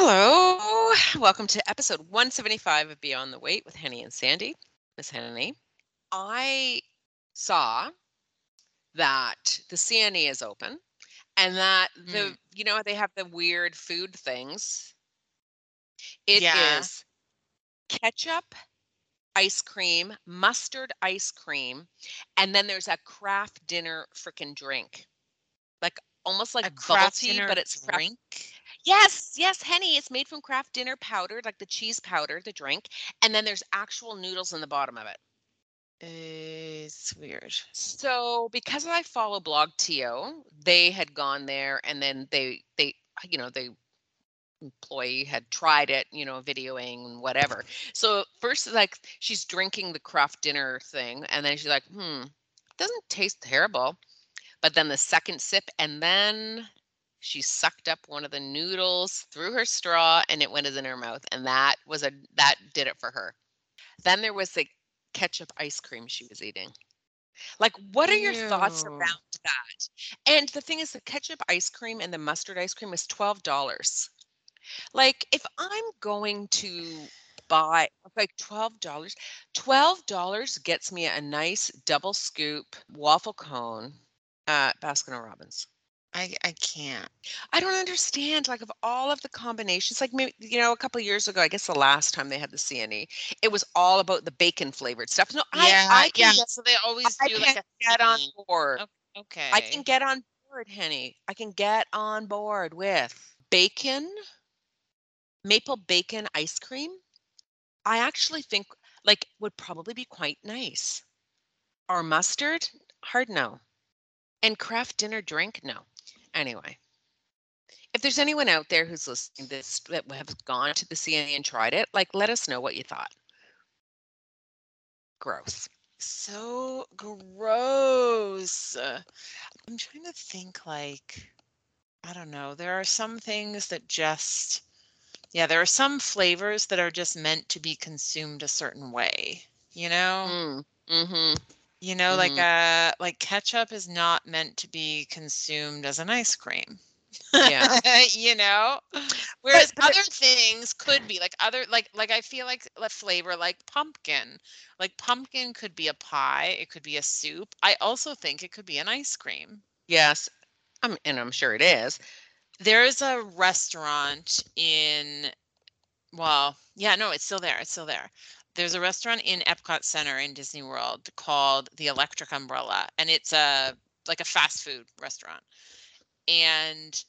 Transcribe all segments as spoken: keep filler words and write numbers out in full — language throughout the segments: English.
Hello, welcome to episode one seventy-five of Beyond the Wait with Henny and Sandy. Miss Henny, I saw that the C N E is open and that the, mm. you know, they have the weird food things. It yeah. is ketchup ice cream, mustard ice cream, and then there's a Kraft Dinner freaking drink. Like almost like a Kraft Dinner, but it's drink. Kraft- Yes, yes, Henny. It's made from Kraft Dinner powder, like the cheese powder, the drink, and then there's actual noodles in the bottom of it. It's weird. So because I follow BlogTO, they had gone there, and then they, they, you know, the employee had tried it, you know, videoing and whatever. So first, like, she's drinking the Kraft Dinner thing, and then she's like, hmm, it doesn't taste terrible. But then the second sip, and then she sucked up one of the noodles through her straw and it went in her mouth. And that was a, that did it for her. Then there was the ketchup ice cream she was eating. Like, what are your Ew. thoughts around that? And the thing is, the ketchup ice cream and the mustard ice cream was twelve dollars. Like, if I'm going to buy like twelve dollars, twelve dollars gets me a nice double scoop waffle cone at Baskin Robbins. I, I can't. I don't understand. Like, of all of the combinations, like, maybe, you know, a couple of years ago, I guess the last time they had the C N E, it was all about the bacon flavored stuff. No, yeah, I, I can. Yeah. So they always do I like a get on board. Okay. I can get on board, Henny. I can get on board with bacon, maple bacon ice cream. I actually think like would probably be quite nice. Or mustard? Hard no. And Kraft Dinner drink? No. Anyway, if there's anyone out there who's listening to this that have gone to the C N E and tried it, like, let us know what you thought. Gross. So gross. I'm trying to think, like, I don't know. There are some things that just, yeah, there are some flavors that are just meant to be consumed a certain way, you know? Mm, mm-hmm. You know, mm-hmm. like uh, like ketchup is not meant to be consumed as an ice cream. Yeah, you know. Whereas but, but other things could be like other like like I feel like a flavor like pumpkin, like pumpkin could be a pie. It could be a soup. I also think it could be an ice cream. Yes, I'm and I'm sure it is. There is a restaurant in, well, yeah, no, it's still there. It's still there. There's a restaurant in Epcot Center in Disney World called the Electric Umbrella, and it's a like a fast food restaurant. And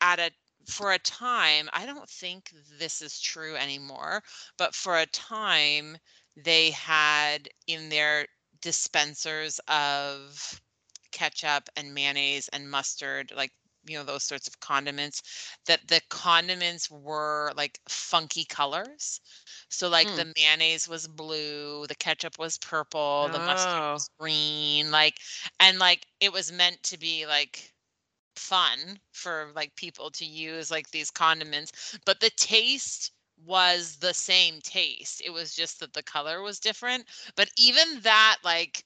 at a for a time, I don't think this is true anymore, but for a time they had in their dispensers of ketchup and mayonnaise and mustard, like, you know, those sorts of condiments, that the condiments were like funky colors. So like mm. the mayonnaise was blue, the ketchup was purple, oh. the mustard was green, like, and like it was meant to be like fun for like people to use like these condiments, but the taste was the same taste. It was just that the color was different. But even that, like,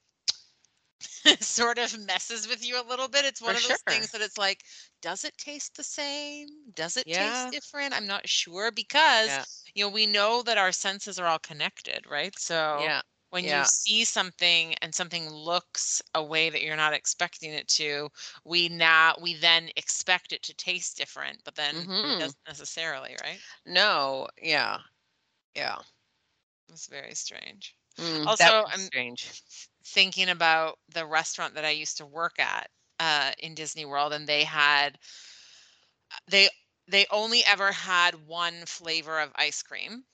sort of messes with you a little bit. It's one For of those sure. things that it's like, does it taste the same? Does it yeah. taste different? I'm not sure because, yeah. you know, we know that our senses are all connected, right? So yeah. when yeah. you see something and something looks a way that you're not expecting it to, we now, we then expect it to taste different, but then mm-hmm. it doesn't necessarily, right? No. Yeah. Yeah. It's very strange. Mm, also, I'm strange. thinking about the restaurant that I used to work at uh, in Disney World, and they had they they only ever had one flavor of ice cream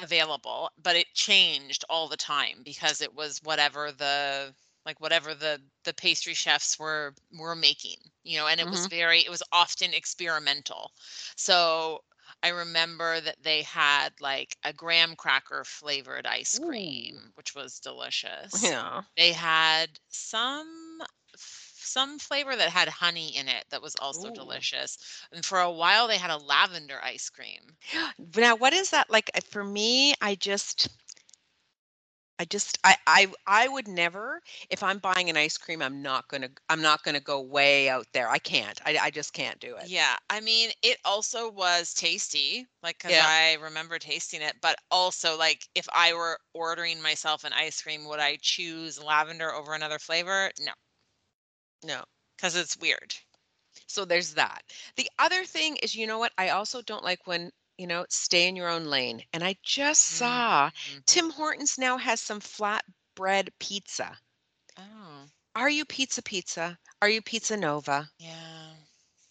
available, but it changed all the time because it was whatever the like whatever the the pastry chefs were were making, you know, and it mm-hmm. was very it was often experimental. So I remember that they had like a graham cracker flavored ice cream, Ooh. which was delicious. Yeah. They had some some flavor that had honey in it that was also Ooh. delicious. And for a while they had a lavender ice cream. Now, what is that like? For me, I just I just, I, I, I would never, if I'm buying an ice cream, I'm not going to, I'm not going to go way out there. I can't, I, I just can't do it. Yeah. I mean, it also was tasty, like, cause yeah. I remember tasting it, but also like if I were ordering myself an ice cream, would I choose lavender over another flavor? No, no. Cause it's weird. So there's that. The other thing is, you know what? I also don't like when, you know, stay in your own lane. And I just saw mm-hmm. Tim Hortons now has some flatbread pizza. Oh. Are you Pizza Pizza? Are you Pizza Nova? Yeah.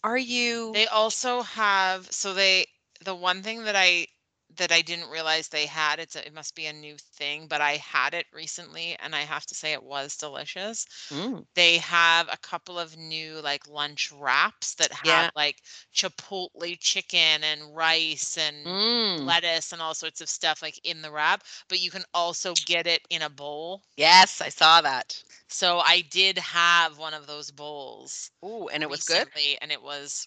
Are you? They also have, so they, the one thing that I, that I didn't realize they had, it's a, it must be a new thing, but I had it recently and I have to say it was delicious. Mm. They have a couple of new like lunch wraps that have yeah. like chipotle chicken and rice and mm. lettuce and all sorts of stuff like in the wrap, but you can also get it in a bowl. Yes, I saw that. So I did have one of those bowls. Ooh, and it was good. And it was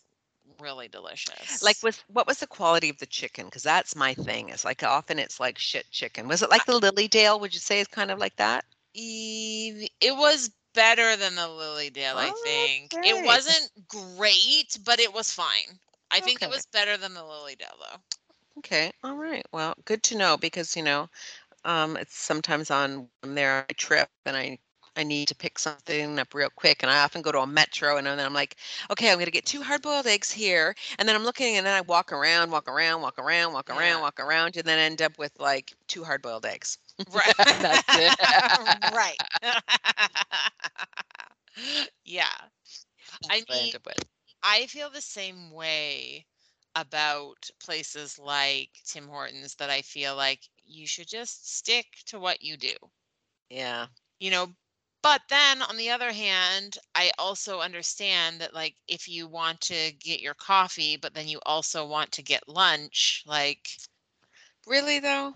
really delicious. Like, with what was the quality of the chicken? Because that's my thing. It's like often it's like shit chicken. Was it like the Lilydale? Would you say it's kind of like that? It was better than the Lilydale, oh, I think. Okay. It wasn't great, but it was fine. I okay. think it was better than the Lilydale, though. Okay. All right. Well, good to know because, you know, um, it's sometimes on their trip and I I need to pick something up real quick. And I often go to a Metro and then I'm like, okay, I'm going to get two hard boiled eggs here. And then I'm looking and then I walk around, walk around, walk around, walk yeah. around, walk around, and then end up with like two hard boiled eggs. Right. That's it. Right. Yeah. That's I mean, I feel the same way about places like Tim Hortons that I feel like you should just stick to what you do. Yeah. You know, but then on the other hand, I also understand that like if you want to get your coffee, but then you also want to get lunch, like really though?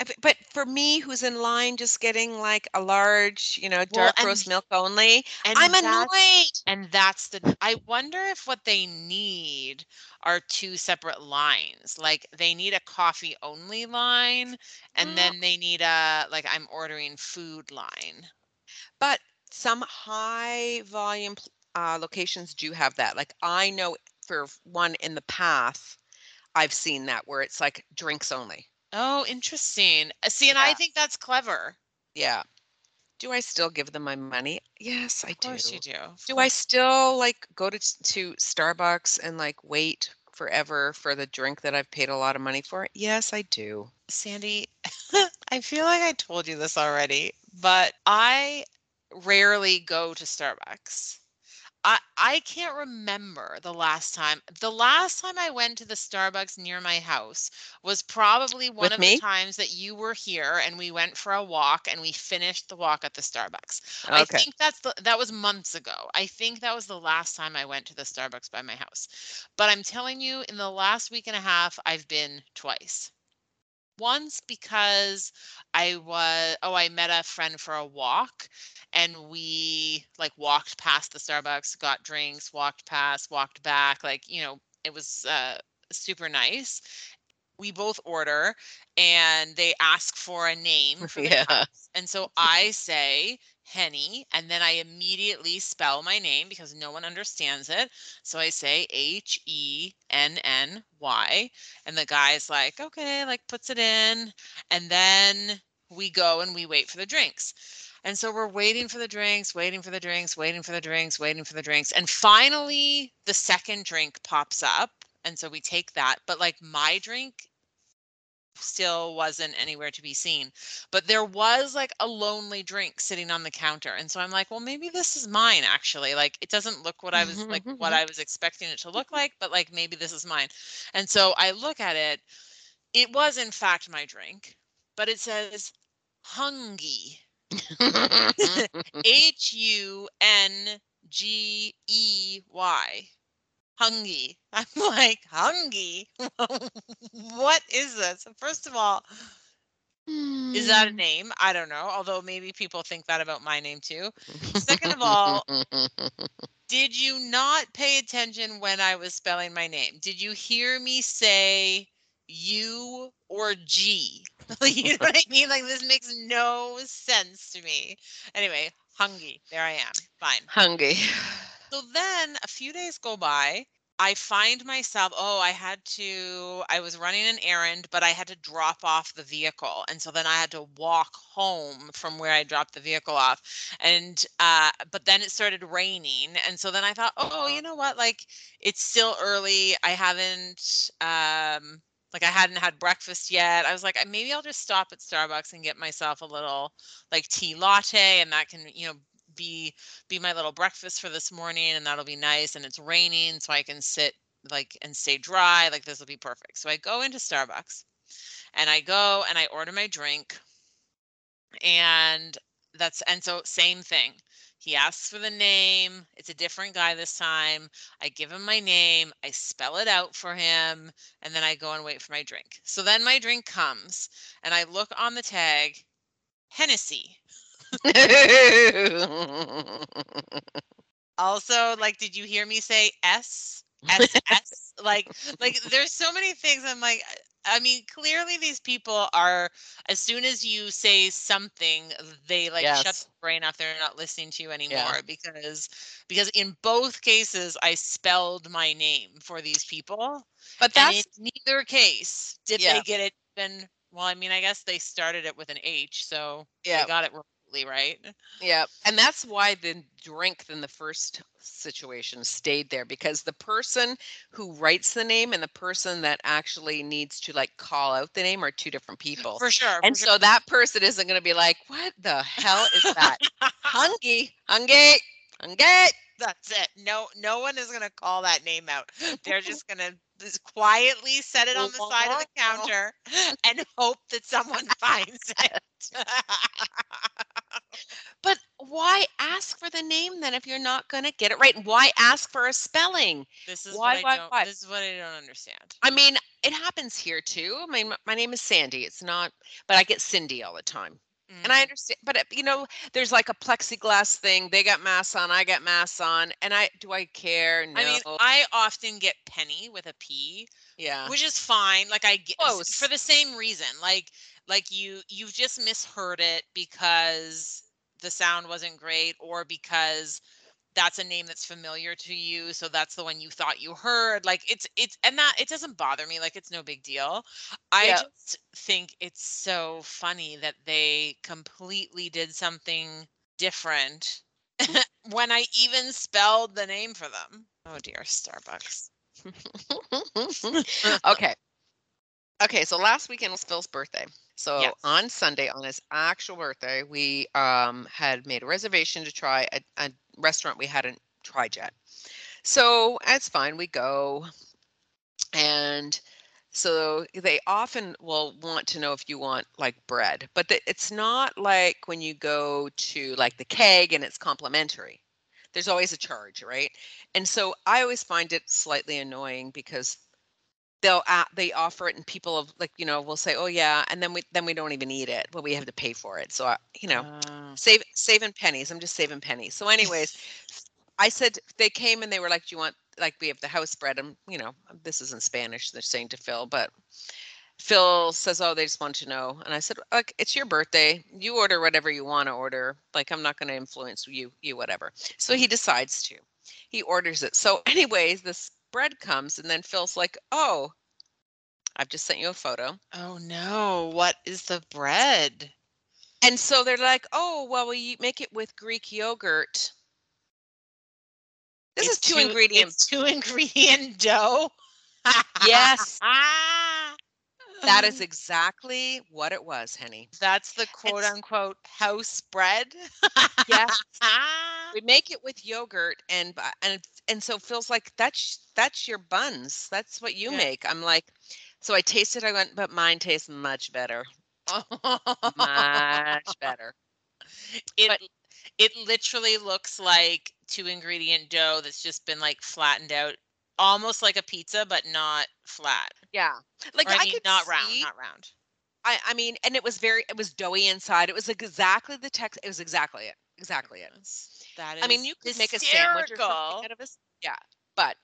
I, but for me, who's in line just getting like a large, you know, dark well, and, roast milk only, and I'm annoyed. And that's the, I wonder if what they need are two separate lines. Like they need a coffee only line and mm. then they need a, like I'm ordering food line. But some high volume uh, locations do have that. Like I know for one in the path, I've seen that where it's like drinks only. Oh, interesting. See, and yeah. I think that's clever. Yeah. Do I still give them my money? Yes, I do. Of course you do. Do I still like go to, to Starbucks and like wait forever for the drink that I've paid a lot of money for? Yes, I do. Sandy, I feel like I told you this already, but I rarely go to Starbucks. I, I can't remember the last time. The last time I went to the Starbucks near my house was probably one With of me? the times that you were here and we went for a walk and we finished the walk at the Starbucks. Okay. I think that's the, that was months ago. I think that was the last time I went to the Starbucks by my house. But I'm telling you, in the last week and a half, I've been twice. Once because I was, oh, I met a friend for a walk and we like walked past the Starbucks, got drinks, walked past, walked back. Like, you know, it was uh, super nice. We both order and they ask for a name. For yeah. the house. And so I say Henny and then I immediately spell my name because no one understands it. So I say H E N N Y and the guy's like, okay, like puts it in. And then we go and we wait for the drinks. And so we're waiting for the drinks, waiting for the drinks, waiting for the drinks, waiting for the drinks. And finally the second drink pops up. And so we take that, but like my drink still wasn't anywhere to be seen, but there was like a lonely drink sitting on the counter. And so I'm like, well, maybe this is mine actually. Like it doesn't look what I was like, what I was expecting it to look like, but like, maybe this is mine. And so I look at it. It was in fact my drink, but it says Hungy, H U N G E Y. Hungy. I'm like, Hungy? What is this? First of all, mm. is that a name? I don't know. Although maybe people think that about my name too. Second of all, did you not pay attention when I was spelling my name? Did you hear me say U or G. You know what I mean? Like, this makes no sense to me. Anyway, hungry. There I am. Fine. Hungry. So then a few days go by. I find myself, oh, I had to, I was running an errand, but I had to drop off the vehicle. And so then I had to walk home from where I dropped the vehicle off. And, uh, but then it started raining. And so then I thought, oh, you know what? Like, it's still early. I haven't, um, like I hadn't had breakfast yet. I was like, maybe I'll just stop at Starbucks and get myself a little like tea latte. And that can, you know, be be my little breakfast for this morning, and that'll be nice, and it's raining so I can sit like and stay dry, like this will be perfect. So I go into Starbucks and I go and I order my drink, and that's and so same thing. He asks for the name. It's a different guy this time. I give him my name, I spell it out for him, and then I go and wait for my drink. So then my drink comes and I look on the tag, Hennessy. Also, like, did you hear me say S? S S? Like, like there's so many things. I'm like, I mean, clearly these people are, as soon as you say something, they like yes. shut their brain off. They're not listening to you anymore yeah. because, because in both cases, I spelled my name for these people. But that's in neither case did yeah. they get it even. Well, I mean, I guess they started it with an H, so yeah. they got it remotely right. Yeah, and that's why the drink in the first situation stayed there, because the person who writes the name and the person that actually needs to like call out the name are two different people. For sure. And for so sure. that person isn't going to be like, what the hell is that? Hungy, hungy, hungy. That's it. No, no one is going to call that name out. They're just going to quietly set it on the side of the counter and hope that someone finds it. But why ask for the name then if you're not going to get it right? Why ask for a spelling? This is why, what I why, don't, why? This is what I don't understand. I mean, it happens here too. I mean, my name is Sandy. It's not, but I get Cindy all the time. And I understand, but it, you know, there's like a plexiglass thing. They got masks on, I got masks on, and I do I care? No. I mean, I often get Penny with a P, yeah, which is fine. Like I get Close. for the same reason. Like, like you, you've just misheard it because the sound wasn't great, or because that's a name that's familiar to you, so that's the one you thought you heard. Like it's it's and that it doesn't bother me. Like it's no big deal. I yeah. just think it's so funny that they completely did something different when I even spelled the name for them. Oh dear, Starbucks. okay. Okay, so last weekend was Phil's birthday. So yes. on Sunday, on his actual birthday, we um, had made a reservation to try a, a restaurant we hadn't tried yet. So that's fine. We go. And so they often will want to know if you want like bread, but the, it's not like when you go to like the Keg and it's complimentary. There's always a charge, right? And so I always find it slightly annoying because they'll uh, they offer it and people have like, you know, will say, oh yeah. And then we, then we don't even eat it, but we have to pay for it. So, I, you know, uh. save, saving pennies. I'm just saving pennies. So anyways, I said, they came and they were like, do you want, like we have the house bread, and you know, this is in Spanish, they're saying to Phil, but Phil says, oh, they just want to know. And I said, like, it's your birthday. You order whatever you want to order. Like, I'm not going to influence you, you, whatever. So he decides to, he orders it. So anyways, this bread comes and then Phil's like, oh, I've just sent you a photo. Oh no, what is the bread? And so they're like, oh, well, we make it with Greek yogurt. This it's is two, two ingredients. Two ingredient dough. Yes. That is exactly what it was, Henny. That's the quote it's, unquote house bread. Yes. We make it with yogurt and and and so Phil's like, that's that's your buns. That's what you yeah. make. I'm like, so I tasted, I went, but mine tastes much better. Much better. It but, it literally looks like two ingredient dough that's just been like flattened out. Almost like a pizza, but not flat. Yeah. Like or, I, I mean, could not see, round, not round. I, I mean, and it was very, it was doughy inside. It was like exactly the text. It was exactly it. Exactly it. That is, I mean, you could hysterical. Make a sandwich or something out of this. Yeah. But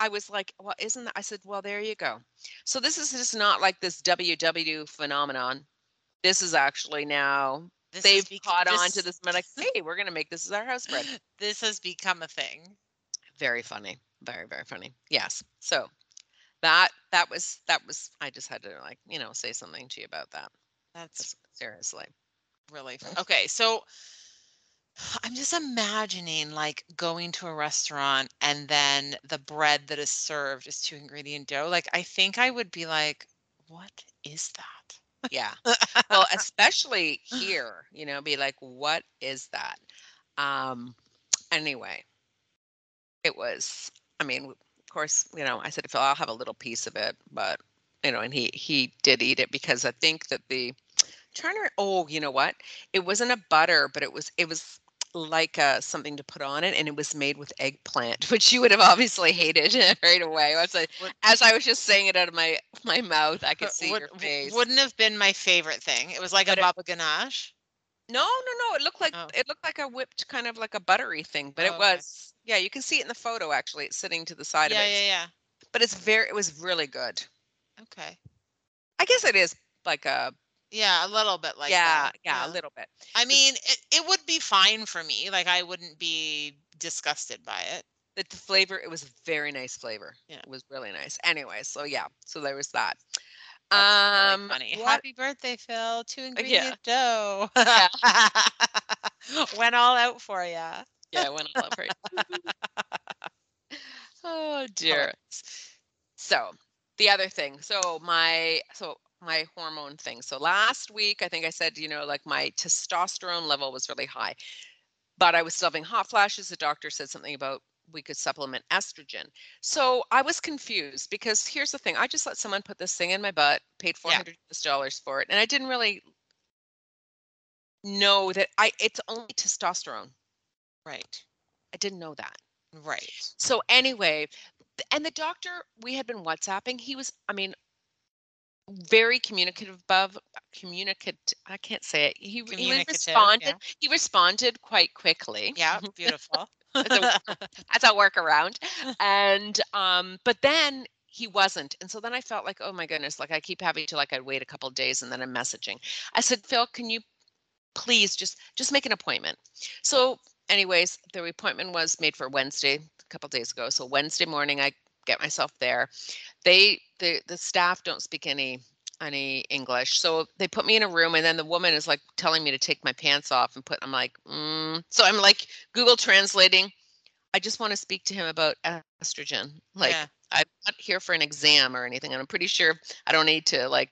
I was like, well, isn't that? I said, well, there you go. So this is just not like this W W phenomenon. This is actually now this they've become, caught this, on to this. And been like, hey, we're going to make this as our house bread. This has become a thing. Very funny. Very, very funny. Yes. So that that was that was I just had to, like, you know, say something to you about that. That's seriously really fun. Okay. So I'm just imagining, like, going to a restaurant and then the bread that is served is two ingredient dough. Like, I think I would be like, what is that? Yeah. Well, especially here, you know, be like, what is that? Um, anyway, it was, I mean, of course, you know, I said, Phil, I'll have a little piece of it, but, you know, and he, he did eat it because I think that the trying to, oh, you know what? It wasn't a butter, but it was, it was like uh, something to put on it, and it was made with eggplant, which you would have obviously hated right away. As I, what, as I was just saying it out of my, my mouth, I could see would, your face. Wouldn't have been my favorite thing. It was like but a it, baba ganoush. No, no, no. It looked like oh. it looked like a whipped kind of like a buttery thing, but oh, it was okay. Yeah. You can see it in the photo actually. It's sitting to the side yeah, of it. Yeah, yeah, yeah. But it's very. It was really good. Okay. I guess it is like a. Yeah, a little bit like yeah, that. Yeah, yeah, a little bit. I mean, it, it would be fine for me. Like, I wouldn't be disgusted by it. But the flavor, it was very nice flavor. Yeah. It was really nice. Anyway, so yeah, so there was that. That's um, really funny. What? Happy birthday, Phil. Two ingredient yeah. dough. Yeah. Went all out for you. Yeah, went all out for you. Oh, dear. So, the other thing. So, my... so. my hormone thing. So last week, I think I said, you know, like my testosterone level was really high, but I was still having hot flashes. The doctor said something about we could supplement estrogen. So I was confused because here's the thing. I just let someone put this thing in my butt, paid four hundred dollars yeah. for it. And I didn't really know that I, it's only testosterone. Right. I didn't know that. Right. So anyway, and the doctor, we had been WhatsApping. He was, I mean, very communicative above communicative. I can't say it. He, he responded. Yeah. He responded quite quickly. Yeah. Beautiful. That's a, that's a workaround. And, um, but then he wasn't. And so then I felt like, oh my goodness, like I keep having to, like, I'd wait a couple of days and then I'm messaging. I said, Phil, can you please just, just make an appointment. So anyways, the appointment was made for Wednesday, a couple of days ago. So Wednesday morning, I get myself there. They, the, the staff don't speak any, any English. So they put me in a room, and then the woman is like telling me to take my pants off and put, I'm like, mm. So I'm like Google translating. I just want to speak to him about estrogen. Like yeah. I'm not here for an exam or anything. And I'm pretty sure I don't need to, like,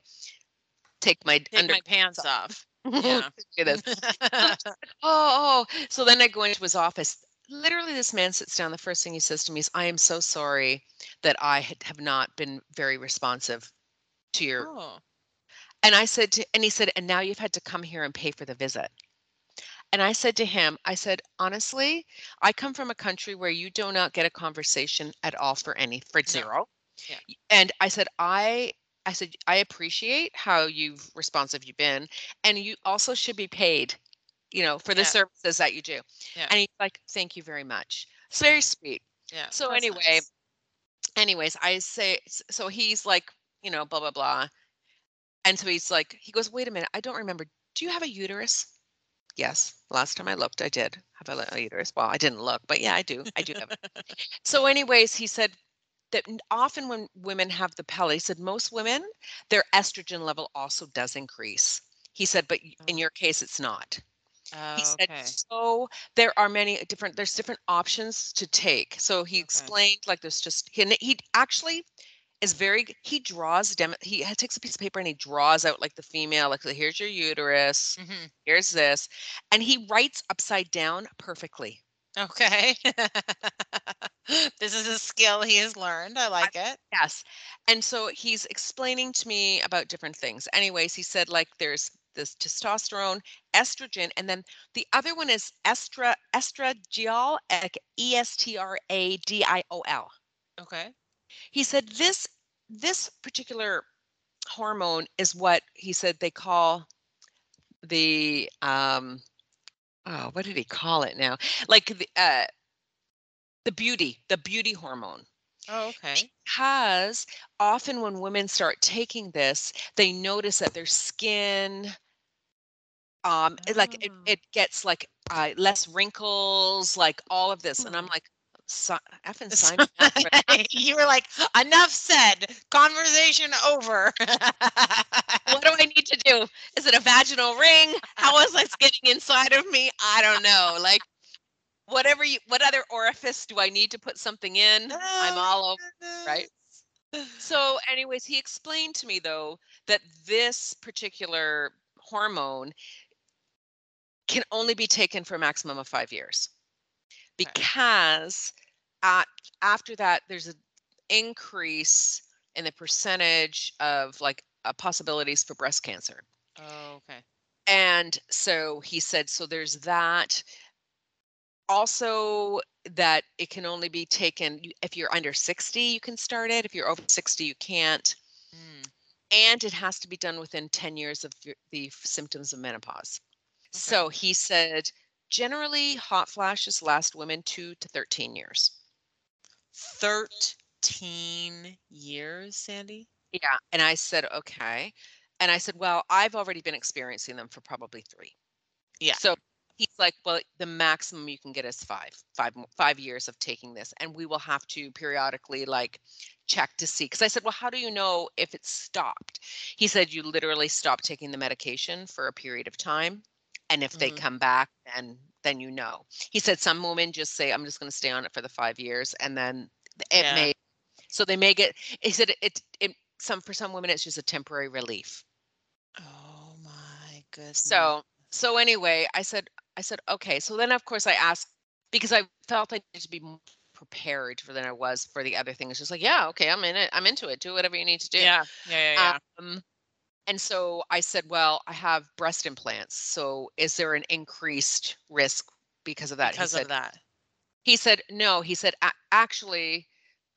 take my, take under- my pants off. Yeah. this. oh, oh, so then I go into his office. Literally, this man sits down. The first thing he says to me is, I am so sorry that I had, have not been very responsive to your. Oh. And I said to, and he said, and now you've had to come here and pay for the visit. And I said to him, I said, honestly, I come from a country where you do not get a conversation at all for any, for zero. No. Yeah. And I said, I, I said, I appreciate how you've responsive you've been. And you also should be paid, you know, for the yeah. services that you do. Yeah. And he's like, thank you very much. It's very sweet. Yeah. So that's anyway, nice. anyways, I say, so he's like, you know, blah, blah, blah. And so he's like, he goes, wait a minute. I don't remember. Do you have a uterus? Yes. Last time I looked, I did have a, a uterus. Well, I didn't look, but yeah, I do. I do have it. So anyways, he said that often when women have the pelvis, he said most women, their estrogen level also does increase. He said, but in your case, it's not. Oh, he said, okay. So there are many different, there's different options to take. So he okay. explained, like, there's just, he, he actually is very, he draws, demo, he takes a piece of paper and he draws out, like, the female, like, here's your uterus, mm-hmm. here's this. And he writes upside down perfectly. Okay. This is a skill he has learned. I like I, it. Yes. And so he's explaining to me about different things. Anyways, he said, like, there's this testosterone, estrogen, and then the other one is estra, estradiol, like E S T R A D I O L. Okay. He said this this particular hormone is what he said they call the um oh what did he call it now like the uh the beauty the beauty hormone. Oh, okay. Because often when women start taking this, they notice that their skin, um, it, like it, it gets like uh, less wrinkles, like all of this. And I'm like, so, effing sign up for that. You were like, enough said. Conversation over. What do I need to do? Is it a vaginal ring? How is this getting inside of me? I don't know. Like, whatever you, what other orifice do I need to put something in? Oh, I'm all over, right? So, anyways, he explained to me though that this particular hormone can only be taken for a maximum of five years. Because at, after that, there's an increase in the percentage of like uh, possibilities for breast cancer. Oh, okay. And so he said, so there's that. Also, that it can only be taken if you're under sixty, you can start it. If you're over sixty, you can't. Mm. And it has to be done within ten years of the symptoms of menopause. Okay. So he said, generally, hot flashes last women two to thirteen years. thirteen years, Sandy? Yeah. And I said, okay. And I said, well, I've already been experiencing them for probably three. Yeah. So he's like, well, the maximum you can get is five, five, five years of taking this. And we will have to periodically like check to see. Because I said, well, how do you know if it's stopped? He said, you literally stop taking the medication for a period of time. And if they mm-hmm. come back, then then you know. He said some women just say, I'm just going to stay on it for the five years. And then it yeah. may, so they may get, he said, it, it, it, some, for some women, it's just a temporary relief. Oh my goodness. So, so anyway, I said, I said, okay. So then of course I asked, because I felt I needed to be more prepared for than I was for the other thing. It's just like, yeah, okay, I'm in it. I'm into it. Do whatever you need to do. Yeah. Yeah. Yeah. yeah. Um, And so I said, well, I have breast implants. So is there an increased risk because of that? Because he said, of that. He said, no, he said, actually,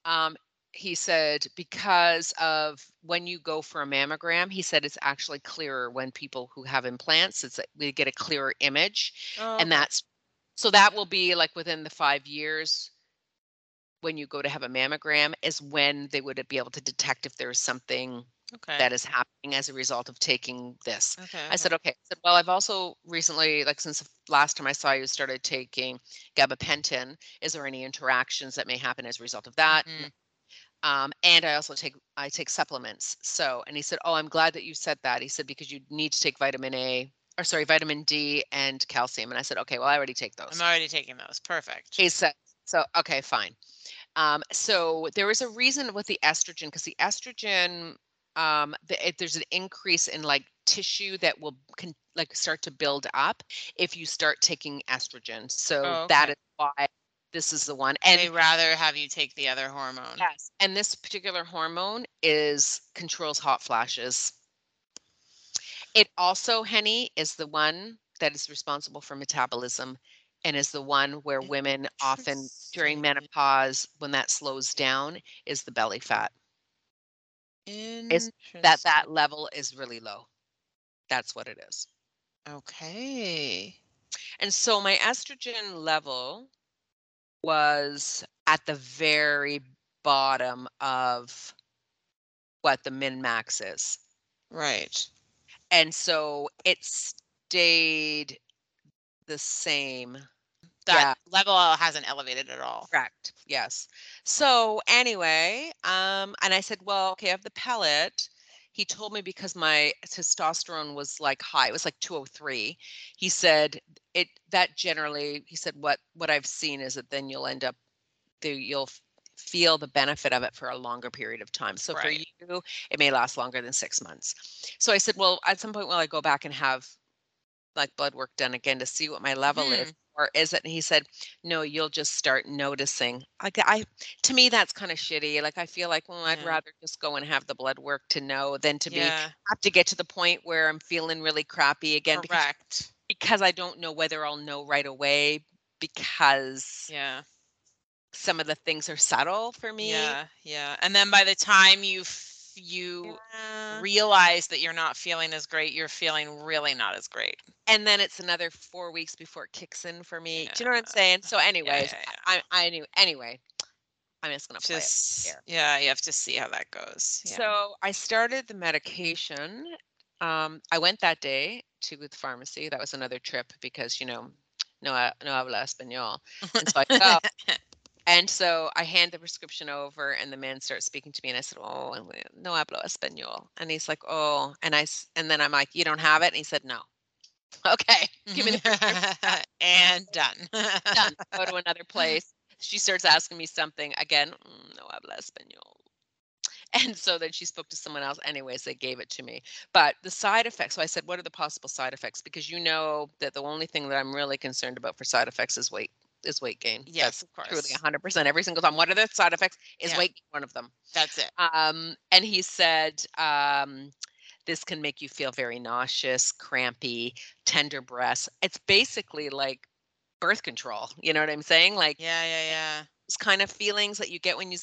um, he said, because of when you go for a mammogram, he said, it's actually clearer when people who have implants, it's we get a clearer image. Oh. And that's, so that will be like within the five years when you go to have a mammogram is when they would be able to detect if there's something okay. that is happening as a result of taking this. Okay, okay. I said, okay. I said, well, I've also recently, like since the last time I saw you, started taking gabapentin. Is there any interactions that may happen as a result of that? Mm-hmm. Um, and I also take, I take supplements. So, and he said, oh, I'm glad that you said that. He said, because you need to take vitamin A or sorry, vitamin D and calcium. And I said, okay, well, I already take those. I'm already taking those. Perfect. He said, so, okay, fine. Um, so there was a reason with the estrogen, because the estrogen, um the, if there's an increase in like tissue that will can, like start to build up if you start taking estrogen, so oh, okay. that is why this is the one, and they rather have you take the other hormone. Yes. And this particular hormone is controls hot flashes. It also, Henny, is the one that is responsible for metabolism and is the one where women often during menopause, when that slows down, is the belly fat. Is that that level is really low. That's what it is. Okay. And so my estrogen level was at the very bottom of what the min max is. Right. And so it stayed the same. That yeah. level hasn't elevated at all. Correct. Yes. So anyway, um, and I said, well, okay, I have the pellet. He told me because my testosterone was like high, it was like two oh three. He said it, that generally, he said, what, what I've seen is that then you'll end up, you'll feel the benefit of it for a longer period of time. So right. for you, it may last longer than six months. So I said, well, at some point, will I go back and have like blood work done again to see what my level hmm. is? Or is it? And he said, no, you'll just start noticing. Like I, to me, that's kind of shitty. Like I feel like, well, I'd yeah. rather just go and have the blood work to know than to yeah. be have to get to the point where I'm feeling really crappy again. Correct. Because, because I don't know whether I'll know right away because yeah, some of the things are subtle for me. Yeah, yeah. And then by the time you you yeah. realize that you're not feeling as great, you're feeling really not as great. And then it's another four weeks before it kicks in for me. Yeah. Do you know what I'm saying? So anyway, yeah, yeah, yeah. I, I knew anyway, I'm just going to play it here. Yeah, you have to see how that goes. Yeah. So I started the medication. Um, I went that day to the pharmacy. That was another trip because, you know, no, no habla español. And so I go. And so I hand the prescription over and the man starts speaking to me and I said, oh, no hablo español. And he's like, oh, and I, and then I'm like, you don't have it? And he said, no. Okay. Give me the prescription. And done. Done. Go to another place. She starts asking me something again. Mm, no habla español. And so then she spoke to someone else. Anyways, they gave it to me. But the side effects. So I said, what are the possible side effects? Because you know that the only thing that I'm really concerned about for side effects is weight. Is weight gain. Yes, That's of course. Truly one hundred percent every single time. What are the side effects? Is yeah. weight gain one of them? That's it. Um, and he said, um, this can make you feel very nauseous, crampy, tender breasts. It's basically like birth control. You know what I'm saying? Like, yeah, yeah, yeah. It's kind of feelings that you get when you,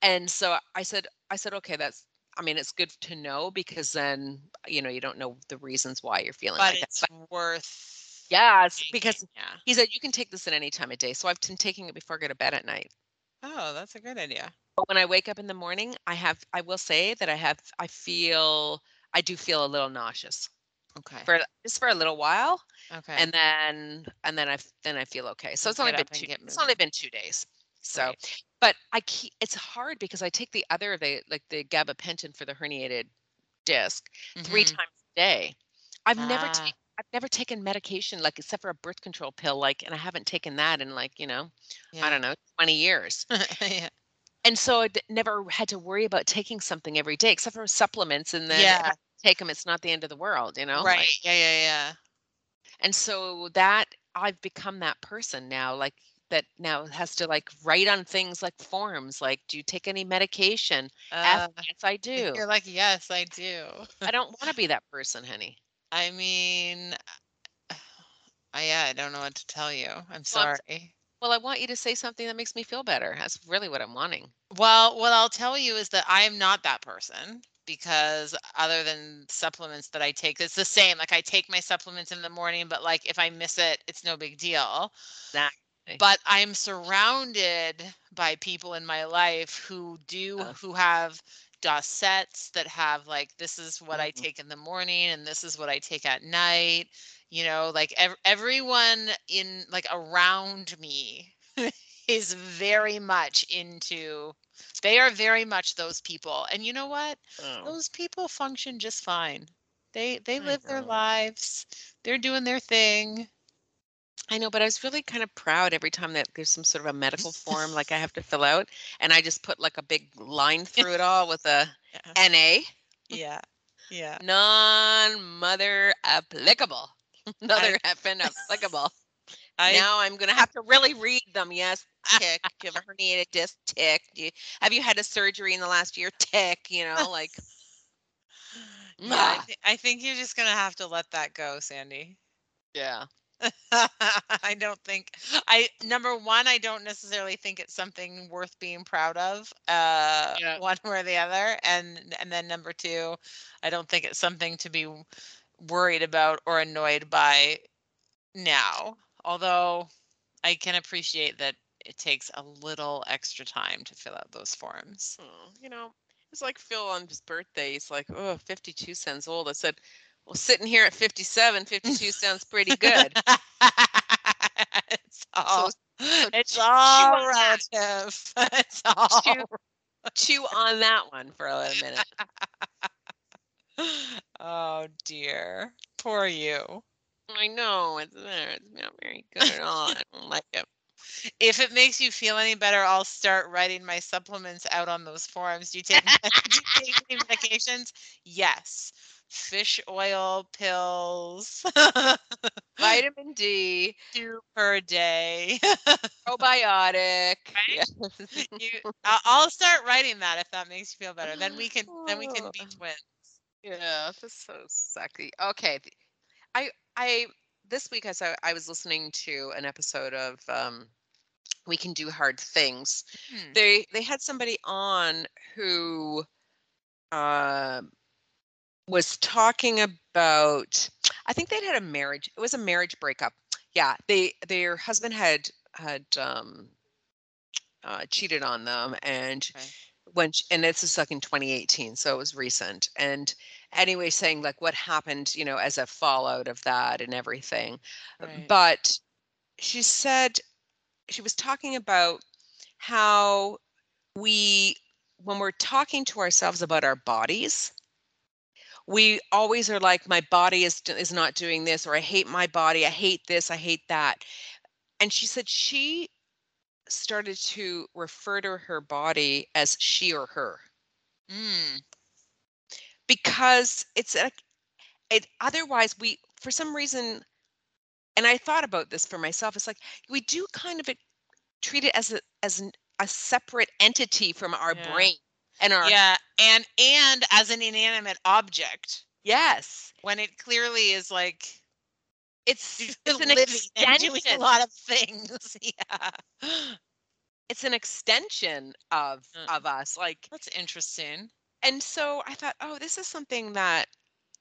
and so I said, I said, okay, that's, I mean, it's good to know because then, you know, you don't know the reasons why you're feeling but like it's that. But worth Yeah, it's because yeah. he said you can take this at any time of day. So I've been taking it before I go to bed at night. Oh, that's a good idea. But when I wake up in the morning, I have, I will say that I have, I feel, I do feel a little nauseous. Okay. For just for a little while. Okay. And then, and then I, then I feel okay. So it's only been two, it's only been two days. So, right. but I keep, it's hard because I take the other, the, like the gabapentin for the herniated disc mm-hmm. three times a day. I've ah. never taken. I've never taken medication, like, except for a birth control pill, like, and I haven't taken that in, like, you know, yeah. I don't know, twenty years. yeah. And so I d- never had to worry about taking something every day, except for supplements, and then yeah. if I take them, it's not the end of the world, you know? Right, like, yeah, yeah, yeah. And so that, I've become that person now, like, that now has to, like, write on things like forms, like, do you take any medication? Uh, F, yes, I do. You're like, yes, I do. I don't want to be that person, honey. I mean, I, yeah, I don't know what to tell you. I'm sorry. Well, I'm, well, I want you to say something that makes me feel better. That's really what I'm wanting. Well, what I'll tell you is that I am not that person because other than supplements that I take, it's the same. Like I take my supplements in the morning, but like if I miss it, it's no big deal. Exactly. But I'm surrounded by people in my life who do, oh. who have sets that have like, this is what mm-hmm. I take in the morning and this is what I take at night, you know, like ev- everyone in like around me is very much into, they are very much those people. And you know what? Oh. Those people function just fine. They, they live their lives. They're doing their thing. I know, but I was really kind of proud every time that there's some sort of a medical form like I have to fill out, and I just put like a big line through it all with a yeah. N A. Yeah, yeah. Non-mother applicable. Another effing applicable. I, now I'm going to have to really read them. Yes, tick. Do you have a herniated disc? Tick. Do you, have you had a surgery in the last year? Tick. You know, like. Yeah, I, th- I think you're just going to have to let that go, Sandy. Yeah. I don't think I number one I don't necessarily think it's something worth being proud of uh yeah. one way or the other, and and then number two I don't think it's something to be worried about or annoyed by now, although I can appreciate that it takes a little extra time to fill out those forms. Oh, you know, it's like Phil on his birthday, he's like, oh, fifty-two cents old. I said, well, sitting here at fifty-seven, fifty-two sounds pretty good. It's all, so, it's all relative. It's all chew, chew on that one for a little minute. Oh dear, poor you. I know it's it's not very good at all. I don't like it. If it makes you feel any better, I'll start writing my supplements out on those forms. Do you take, do you take any medications? Yes. Fish oil pills, vitamin D, two per day, probiotic. Right? You, I'll start writing that if that makes you feel better. Then we can, then we can be twins. Yeah, that's so sucky. Okay, I, I this week I saw, I was listening to an episode of um, We Can Do Hard Things. Hmm. They they had somebody on who. Uh, was talking about, I think they'd had a marriage. It was a marriage breakup. Yeah. They, their husband had, had, um, uh, cheated on them, and okay. when she, and this is like in twenty eighteen, so it was recent. And anyway, saying like what happened, you know, as a fallout of that and everything. Right. But she said she was talking about how we, when we're talking to ourselves about our bodies, we always are like, my body is is not doing this, or I hate my body, I hate this, I hate that. And she said she started to refer to her body as she or her. Mm. Because it's like, it, otherwise we, for some reason, and I thought about this for myself, it's like, we do kind of treat it as a, as an, a separate entity from our yeah. brain. And our yeah, and and as an inanimate object. Yes, when it clearly is like it's, it's an living extension. And doing a lot of things. Yeah, it's an extension of mm. of us. Like that's interesting. And so I thought, oh, this is something that,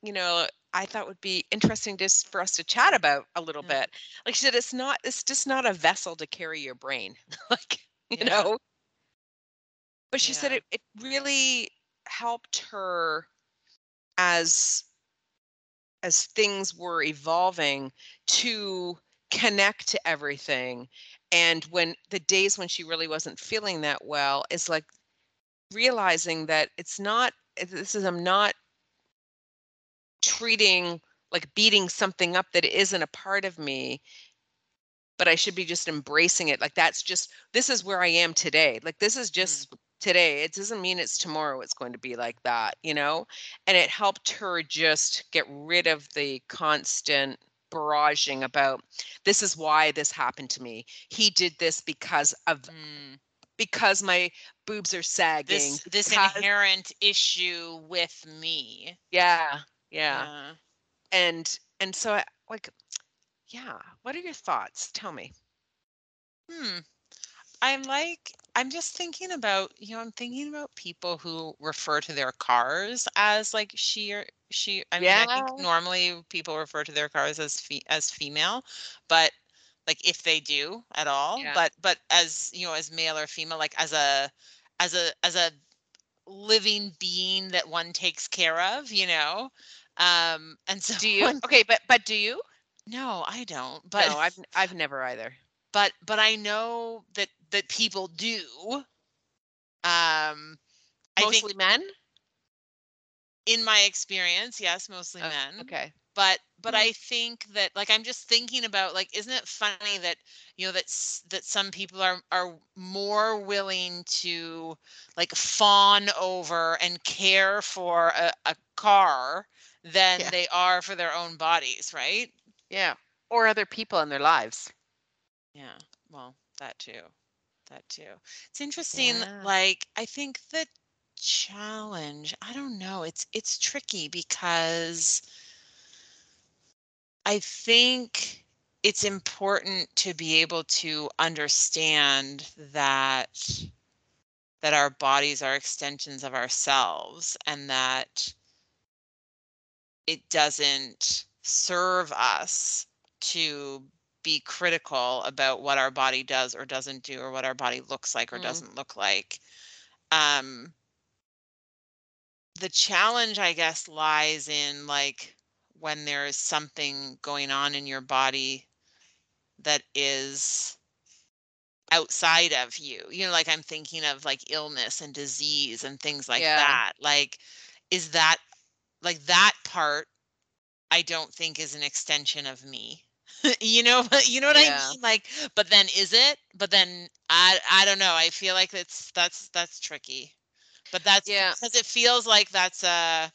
you know, I thought would be interesting just for us to chat about a little mm. bit. Like she said, it's not. It's just not a vessel to carry your brain. Like you yeah. know. But she yeah. said it, it really helped her as as things were evolving to connect to everything. And when the days when she really wasn't feeling that well, it's like realizing that it's not, this is, I'm not treating, like beating something up that isn't a part of me, but I should be just embracing it. Like that's just, this is where I am today. Like this is just... Mm. Today, it doesn't mean it's tomorrow it's going to be like that, you know. And it helped her just get rid of the constant barraging about this is why this happened to me, he did this because of mm. because my boobs are sagging, this, this because... inherent issue with me. Yeah, yeah yeah and and so I, like yeah what are your thoughts? Tell me. hmm I'm like, I'm just thinking about, you know, I'm thinking about people who refer to their cars as like she or she. I mean, yeah. I think normally people refer to their cars as fe- as female, but like if they do at all, yeah. but but as, you know, as male or female, like as a as a as a living being that one takes care of, you know. Um, and so do you? Okay, but but do you? No, I don't. But no, I've I've never either. But but I know that, that people do. Um, mostly I think, men? In my experience, yes, mostly oh, men. Okay. But but mm-hmm. I think that, like, I'm just thinking about, like, isn't it funny that, you know, that, that some people are, are more willing to, like, fawn over and care for a, a car than yeah. they are for their own bodies, right? Yeah. Or other people in their lives. Yeah, well, that too, that too. It's interesting, yeah. like, I think the challenge, I don't know, it's it's tricky because I think it's important to be able to understand that that our bodies are extensions of ourselves and that it doesn't serve us to be critical about what our body does or doesn't do, or what our body looks like or mm. doesn't look like. Um, the challenge, I guess, lies in like when there is something going on in your body that is outside of you, you know, like I'm thinking of like illness and disease and things like yeah. that. Like, is that like that part? I don't think is an extension of me. you know you know what yeah. I mean, like, but then is it but then I I don't know, I feel like it's that's that's tricky, but that's yeah. because it feels like that's a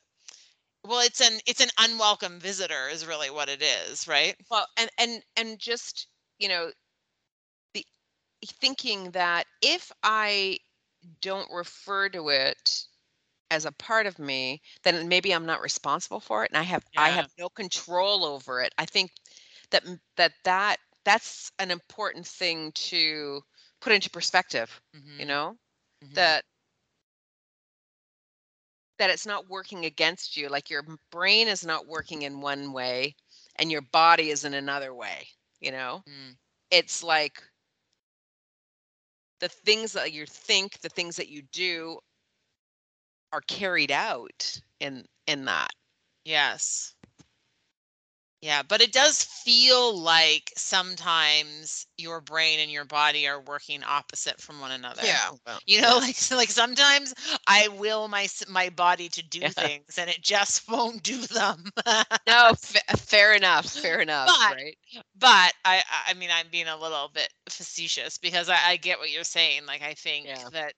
well it's an it's an unwelcome visitor is really what it is, right? Well, and and and just, you know, the thinking that if I don't refer to it as a part of me, then maybe I'm not responsible for it and I have yeah. I have no control over it. I think That that that that's an important thing to put into perspective, mm-hmm. you know, mm-hmm. that that it's not working against you. Like your brain is not working in one way, and your body is in another way. You know, mm. it's like the things that you think, the things that you do are carried out in in that. Yes. Yeah, but it does feel like sometimes your brain and your body are working opposite from one another. Yeah. Well, you know, yeah. like like sometimes I will my my body to do yeah. things and it just won't do them. No, fa- fair enough. Fair enough. But, right. But I, I mean, I'm being a little bit facetious because I, I get what you're saying. Like, I think yeah. that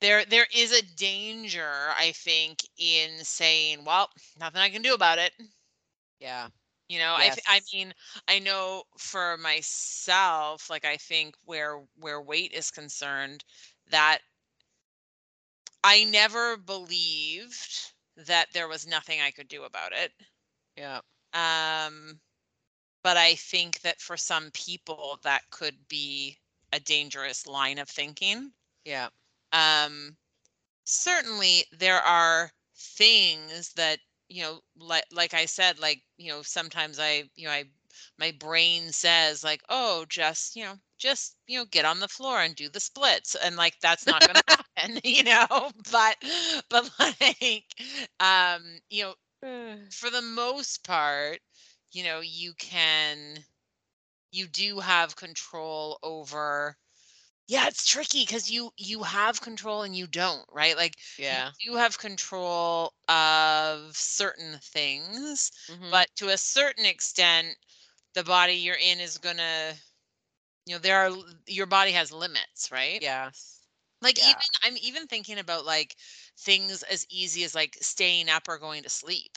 There, there is a danger, I think, in saying, well, nothing I can do about it. Yeah. You know, yes. I th- I mean, I know for myself, like, I think where where weight is concerned, that I never believed that there was nothing I could do about it. Yeah. Um, but I think that for some people that could be a dangerous line of thinking. Yeah. Um, certainly there are things that, you know, like, like I said, like, you know, sometimes I, you know, I, my brain says like, oh, just, you know, just, you know, get on the floor and do the splits. And like, that's not going to happen, you know, but, but like, um, you know, for the most part, you know, you can, you do have control over. Yeah, it's tricky because you you have control and you don't, right? Like, yeah. you have control of certain things, mm-hmm. but to a certain extent, the body you're in is gonna, you know, there are your body has limits, right? Yeah. Like yeah. even I'm even thinking about like things as easy as like staying up or going to sleep.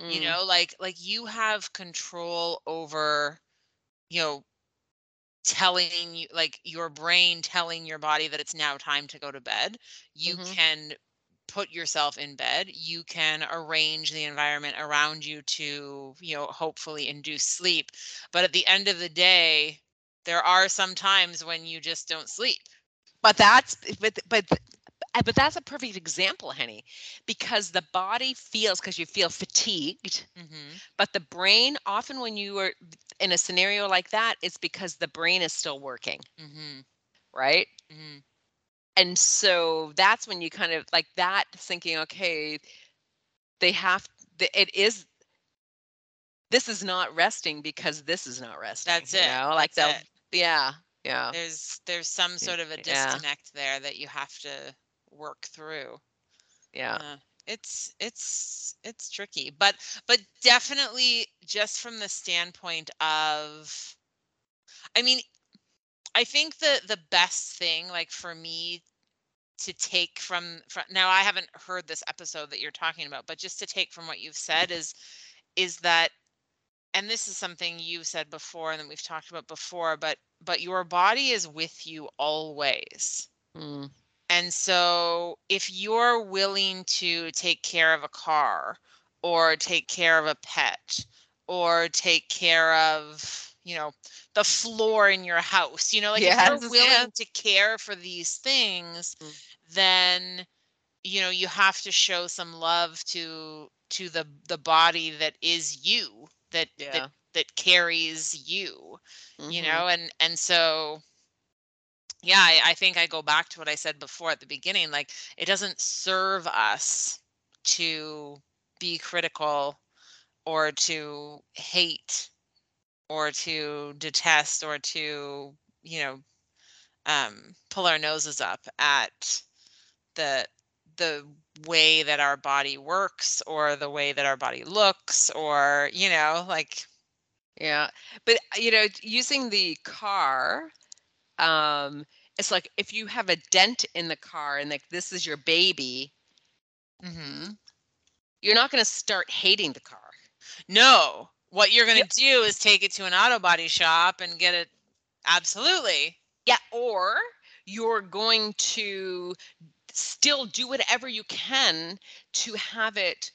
Mm. You know, like like you have control over, you know. telling you like your brain telling your body that it's now time to go to bed. You mm-hmm. can put yourself in bed. You can arrange the environment around you to, you know, hopefully induce sleep. But at the end of the day, there are some times when you just don't sleep. But that's but but but that's a perfect example, Henny, because the body feels because you feel fatigued, mm-hmm. but the brain often when you are in a scenario like that, it's because the brain is still working, mm-hmm. right? Mm-hmm. And so that's when you kind of like that thinking, okay, they have, it is, this is not resting because this is not resting. That's it. You know? Like that's the, it. Yeah, yeah. There's there's some sort of a disconnect yeah. there that you have to work through. Yeah. Uh, It's it's it's tricky, but but definitely just from the standpoint of, I mean, I think the the best thing like for me to take from, from now I haven't heard this episode that you're talking about, but just to take from what you've said is is that, and this is something you've said before and that we've talked about before, but but your body is with you always. Mm. And so if you're willing to take care of a car or take care of a pet or take care of, you know, the floor in your house, you know, like yes, if you're willing yes. to care for these things, mm-hmm. then, you know, you have to show some love to to the, the body that is you, that yeah. that, that carries you, mm-hmm. you know, and, and so... Yeah, I, I think I go back to what I said before at the beginning. Like, it doesn't serve us to be critical or to hate or to detest or to, you know, um, pull our noses up at the the way that our body works or the way that our body looks or, you know, like. Yeah, but, you know, using the car... Um, it's like if you have a dent in the car and like this is your baby, mm-hmm. you're not going to start hating the car. No, what you're going to yeah. do is take it to an auto body shop and get it. Absolutely. Yeah. Or you're going to still do whatever you can to have it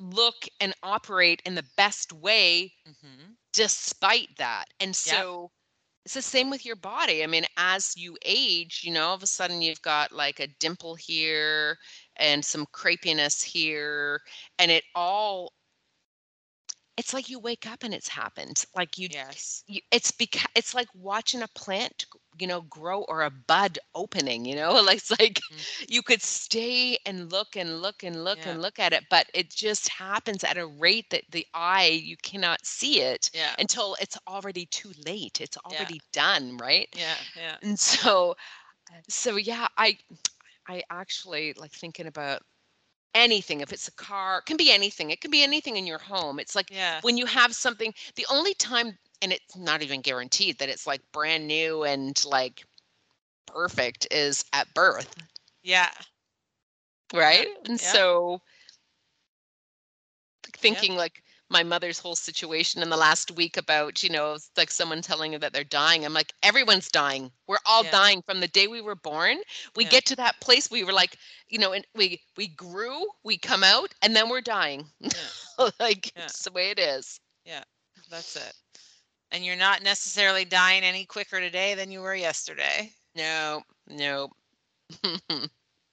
look and operate in the best way mm-hmm. despite that. And so... Yep. It's the same with your body. I mean, as you age, you know, all of a sudden you've got like a dimple here and some crepiness here. And it all, it's like you wake up and it's happened. Like you, yes. you it's beca- it's like watching a plant you know, grow or a bud opening, you know, like it's like mm-hmm. you could stay and look and look and look yeah. and look at it, but it just happens at a rate that the eye, you cannot see it yeah. until it's already too late. It's already yeah. done. Right. Yeah. Yeah. And so, so yeah, I, I actually like thinking about anything. If it's a car, it can be anything. It can be anything in your home. It's like yeah. when you have something, the only time, and it's not even guaranteed that it's like brand new and like perfect, is at birth. Yeah. Right. Yeah. And yeah. so thinking yeah. like my mother's whole situation in the last week about, you know, like someone telling her that they're dying. I'm like, everyone's dying. We're all yeah. dying from the day we were born. We yeah. get to that place. We were like, you know, and we, we grew, we come out, and then we're dying. Yeah. Like yeah. it's the way it is. Yeah. That's it. And you're not necessarily dying any quicker today than you were yesterday. No, no.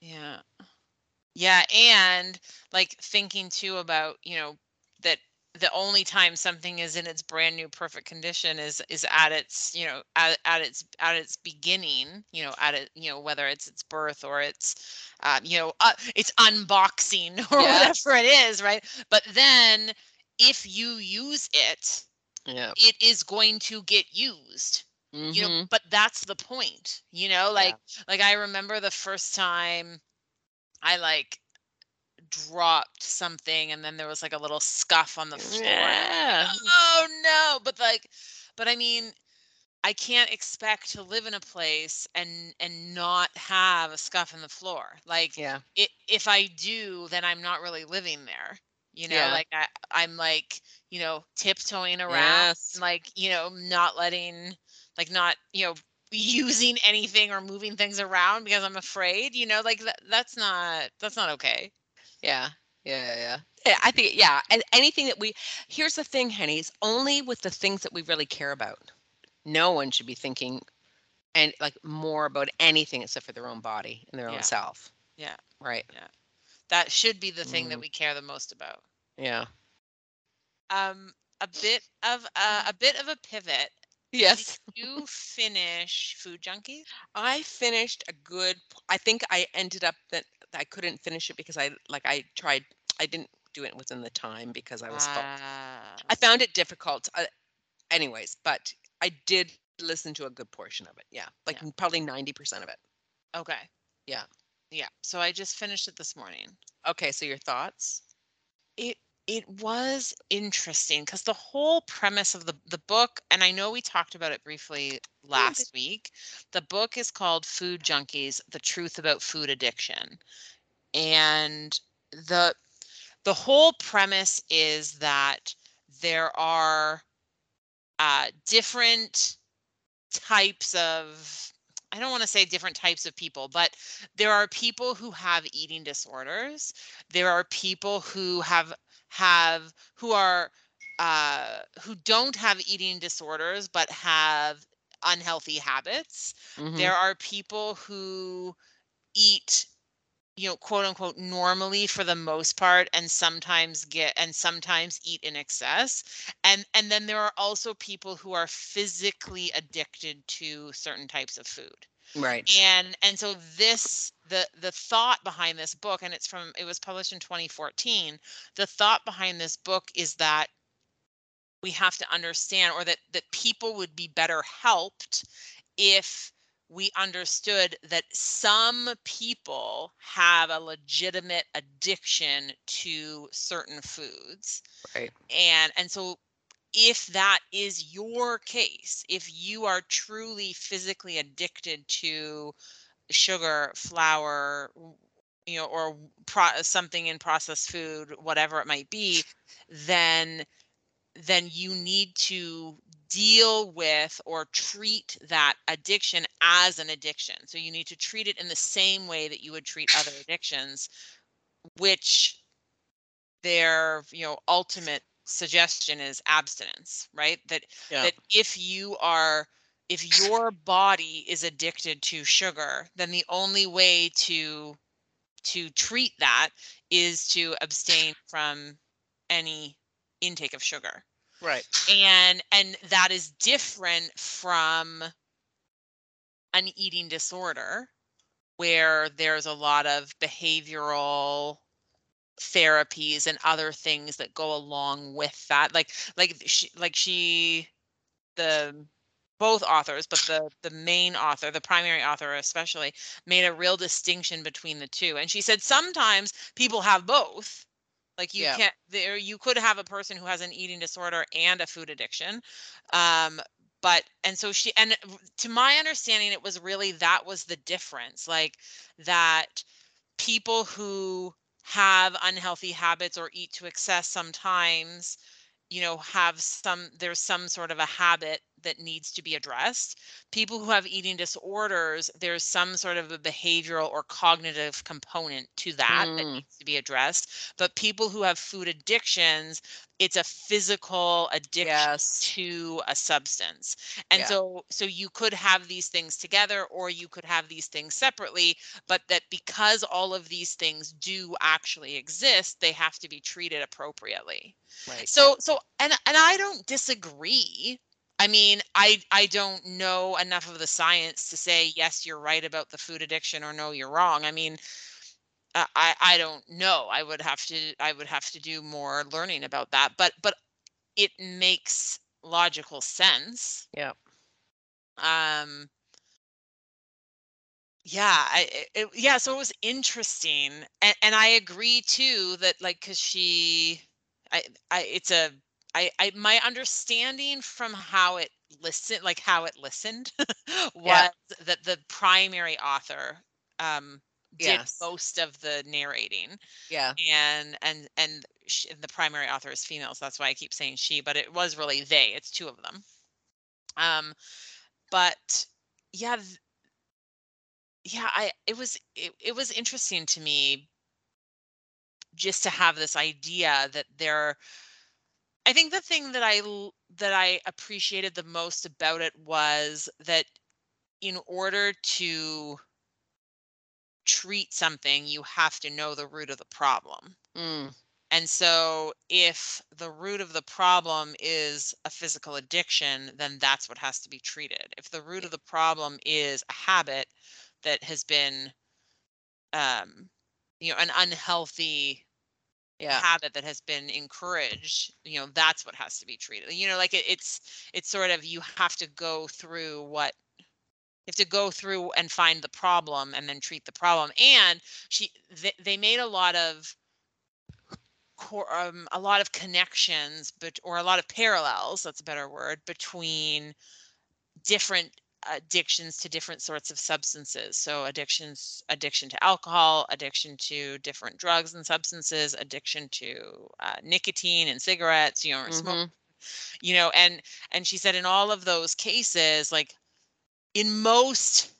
yeah. Yeah. And like thinking too about, you know, that the only time something is in its brand new perfect condition is, is at its, you know, at, at its, at its beginning, you know, at it, you know, whether it's its birth or it's, um, you know, uh, it's unboxing or yeah. whatever it is. Right. But then if you use it, yeah, it is going to get used, mm-hmm. you know, but that's the point, you know, like, yeah. like I remember the first time I like dropped something and then there was like a little scuff on the floor. Yeah. Oh no. But like, but I mean, I can't expect to live in a place and, and not have a scuff in the floor. Like yeah. it, if I do, then I'm not really living there. You know, yeah. like I, I'm like, you know, tiptoeing around, yes. like, you know, not letting, like not, you know, using anything or moving things around because I'm afraid, you know, like that, that's not, that's not okay. Yeah. Yeah. Yeah. yeah. I think, yeah. And anything that we, here's the thing, Henny, is only with the things that we really care about. No one should be thinking and like more about anything except for their own body and their yeah. own self. Yeah. Right. Yeah. That should be the thing that we care the most about. Yeah. Um, a bit of uh, a bit of a pivot. Yes. Did you finish Food Junkies? I finished a good. I think I ended up that I couldn't finish it because I like I tried. I didn't do it within the time because I was. Ah. I found it difficult. Uh, anyways, but I did listen to a good portion of it. Yeah, like yeah. probably ninety percent of it. Okay. Yeah. Yeah. So I just finished it this morning. Okay. So your thoughts? It it was interesting because the whole premise of the, the book, and I know we talked about it briefly last yeah. week, the book is called Food Junkies, The Truth About Food Addiction. And the the whole premise is that there are uh, different types of I don't want to say different types of people, but there are people who have eating disorders. There are people who have have who are uh, who don't have eating disorders but have unhealthy habits. Mm-hmm. There are people who eat, you know, quote unquote, normally for the most part, and sometimes get and sometimes eat in excess. And and then there are also people who are physically addicted to certain types of food. Right. And and so this the the thought behind this book, and it's from it was published in twenty fourteen. The thought behind this book is that we have to understand, or that that people would be better helped if we understood that some people have a legitimate addiction to certain foods. Right. And, and so if that is your case, if you are truly physically addicted to sugar, flour, you know, or pro- something in processed food, whatever it might be, then, then you need to deal with or treat that addiction as an addiction. So you need to treat it in the same way that you would treat other addictions, which their, you know, ultimate suggestion is abstinence, right? That yeah. that if you are if your body is addicted to sugar, then the only way to to treat that is to abstain from any intake of sugar. Right. And and that is different from an eating disorder where there's a lot of behavioral therapies and other things that go along with that. Like, like she, like she, the both authors, but the, the main author, the primary author especially, made a real distinction between the two. And she said sometimes people have both. Like you yeah. can't, there you could have a person who has an eating disorder and a food addiction. Um, but, and so she, and to my understanding, it was really, that was the difference. Like that people who have unhealthy habits or eat to excess sometimes, you know, have some, there's some sort of a habit that needs to be addressed. People who have eating disorders, there's some sort of a behavioral or cognitive component to that mm. that needs to be addressed. But people who have food addictions, it's a physical addiction yes. to a substance. And yeah. so, so you could have these things together or you could have these things separately, but that because all of these things do actually exist, they have to be treated appropriately. Right. So, so, and, and I don't disagree. I mean, I, I don't know enough of the science to say, yes, you're right about the food addiction or no, you're wrong. I mean, I, I don't know. I would have to, I would have to do more learning about that, but, but it makes logical sense. Yeah. Um, yeah, I, it, yeah. So it was interesting. And, and I agree too that like, cause she, I, I, it's a, I, I, my understanding from how it listened, like how it listened was yeah. that the primary author um, did yes. most of the narrating. Yeah. And, and, and she, the primary author is female. So that's why I keep saying she, but it was really they, it's two of them. Um, but yeah, yeah, I, it was, it, it was interesting to me just to have this idea that there, I think the thing that I that I appreciated the most about it was that in order to treat something, you have to know the root of the problem. Mm. And so if the root of the problem is a physical addiction, then that's what has to be treated. If the root of the problem is a habit that has been, um, you know, an unhealthy Yeah. habit that has been encouraged, you know, that's what has to be treated. You know, like it, it's, it's sort of, you have to go through what, you have to go through and find the problem and then treat the problem. And she, they, they made a lot of, core, um, a lot of connections, but, or a lot of parallels, that's a better word, between different addictions to different sorts of substances. So addictions, addiction to alcohol, addiction to different drugs and substances, addiction to uh, nicotine and cigarettes, you know, or mm-hmm. smoke, you know, and, and she said in all of those cases, like in most,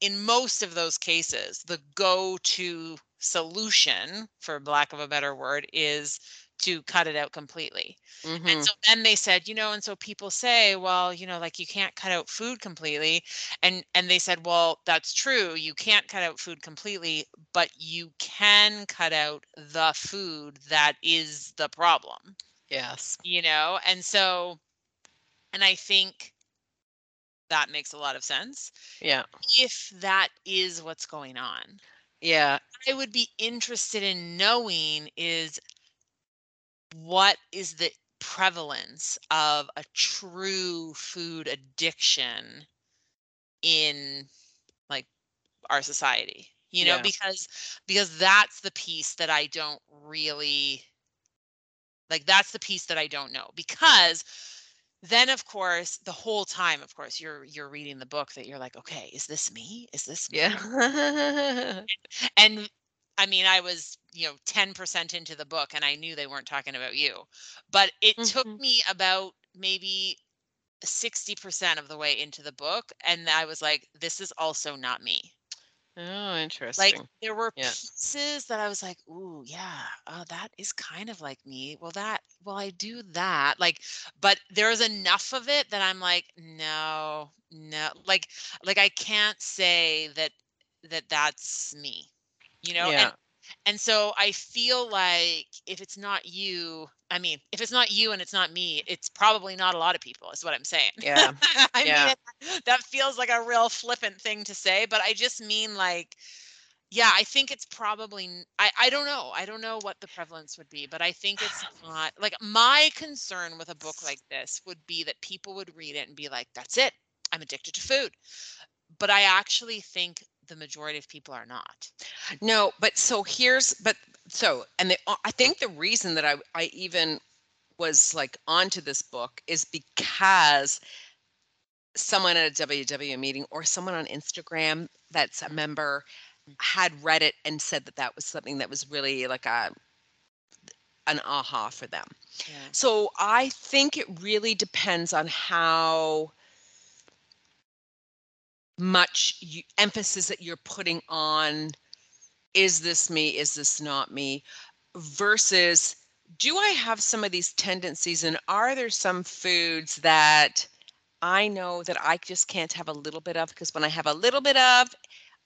in most of those cases, the go-to solution, for lack of a better word, is to cut it out completely. Mm-hmm. And so then they said, you know, and so people say, well, you know, like you can't cut out food completely. And, and they said, well, that's true. You can't cut out food completely, but you can cut out the food that is the problem. Yes. You know? And so, and I think that makes a lot of sense. Yeah. If that is what's going on. Yeah. What I would be interested in knowing is, what is the prevalence of a true food addiction in like our society, you know, yeah. because, because that's the piece that I don't really like, that's the piece that I don't know, because then of course the whole time, of course, you're, you're reading the book that you're like, okay, is this me? Is this me? Yeah. and, I mean, I was, you know, ten percent into the book and I knew they weren't talking about you, but it mm-hmm. took me about maybe sixty percent of the way into the book. And I was like, this is also not me. Oh, interesting. Like there were yeah. pieces that I was like, ooh, yeah, uh, that is kind of like me. Well, that, well, I do that. Like, but there's enough of it that I'm like, no, no. Like, like I can't say that, that that's me. You know, yeah. and, And so I feel like if it's not you, I mean, if it's not you and it's not me, it's probably not a lot of people is what I'm saying. Yeah. I yeah. mean, that feels like a real flippant thing to say, but I just mean like, yeah, I think it's probably, I, I don't know. I don't know what the prevalence would be, but I think it's not like my concern with a book like this would be that people would read it and be like, that's it. I'm addicted to food. But I actually think the majority of people are not. No, but so here's, but so, and the, I think the reason that I, I even was like onto this book is because someone at a W W meeting or someone on Instagram that's a member had read it and said that that was something that was really like a, an aha for them. Yeah. So I think it really depends on how much you, emphasis that you're putting on, is this me, is this not me, versus do I have some of these tendencies and are there some foods that I know that I just can't have a little bit of, because when I have a little bit of,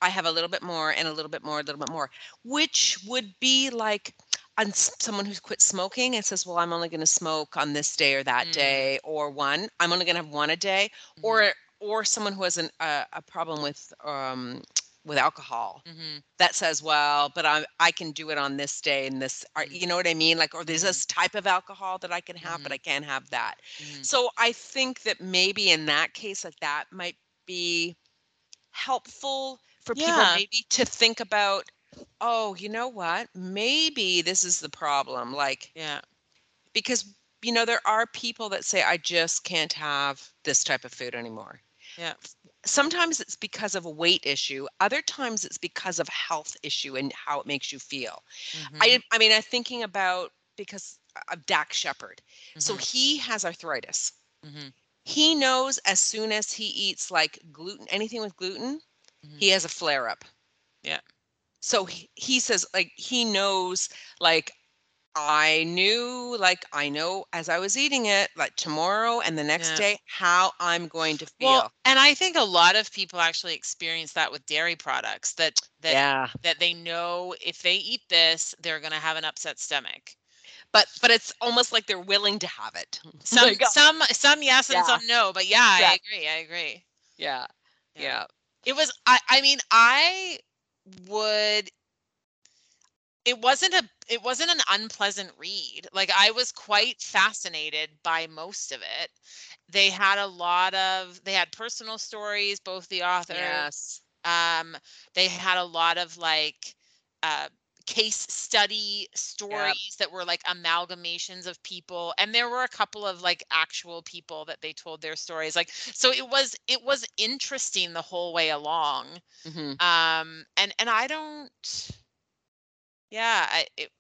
I have a little bit more and a little bit more, a little bit more, which would be like on someone who's quit smoking and says, well, I'm only going to smoke on this day or that mm. day, or one, I'm only going to have one a day, mm. or or someone who has an, uh, a problem with um, with alcohol mm-hmm. that says, well, but I I can do it on this day and this, or, you know what I mean? Like, or there's mm-hmm. this type of alcohol that I can have, mm-hmm. but I can't have that. Mm-hmm. So I think that maybe in that case, like that might be helpful for yeah. people maybe to think about, oh, you know what? Maybe this is the problem. Like, yeah, because, you know, there are people that say, I just can't have this type of food anymore. Yeah. Sometimes it's because of a weight issue. Other times it's because of health issue and how it makes you feel. Mm-hmm. I I mean, I'm thinking about because of Dax Shepard. Mm-hmm. So he has arthritis. Mm-hmm. He knows as soon as he eats like gluten, anything with gluten, mm-hmm. he has a flare up. Yeah. So he, he says like he knows like I knew, like, I know as I was eating it, like tomorrow and the next yeah. day, how I'm going to feel. Well, and I think a lot of people actually experience that with dairy products, that that, yeah. that they know if they eat this, they're going to have an upset stomach. But but it's almost like they're willing to have it. Some, like, some, some yes and yeah. some no, but yeah, yeah, I agree. I agree. Yeah. Yeah. yeah. It was, I, I mean, I would... It wasn't a it wasn't an unpleasant read. Like I was quite fascinated by most of it. They had a lot of they had personal stories, both the authors. Yes. Um, they had a lot of like uh, case study stories yep. that were like amalgamations of people, and there were a couple of like actual people that they told their stories. Like so, it was it was interesting the whole way along. Mm-hmm. Um, and and I don't. Yeah, I, it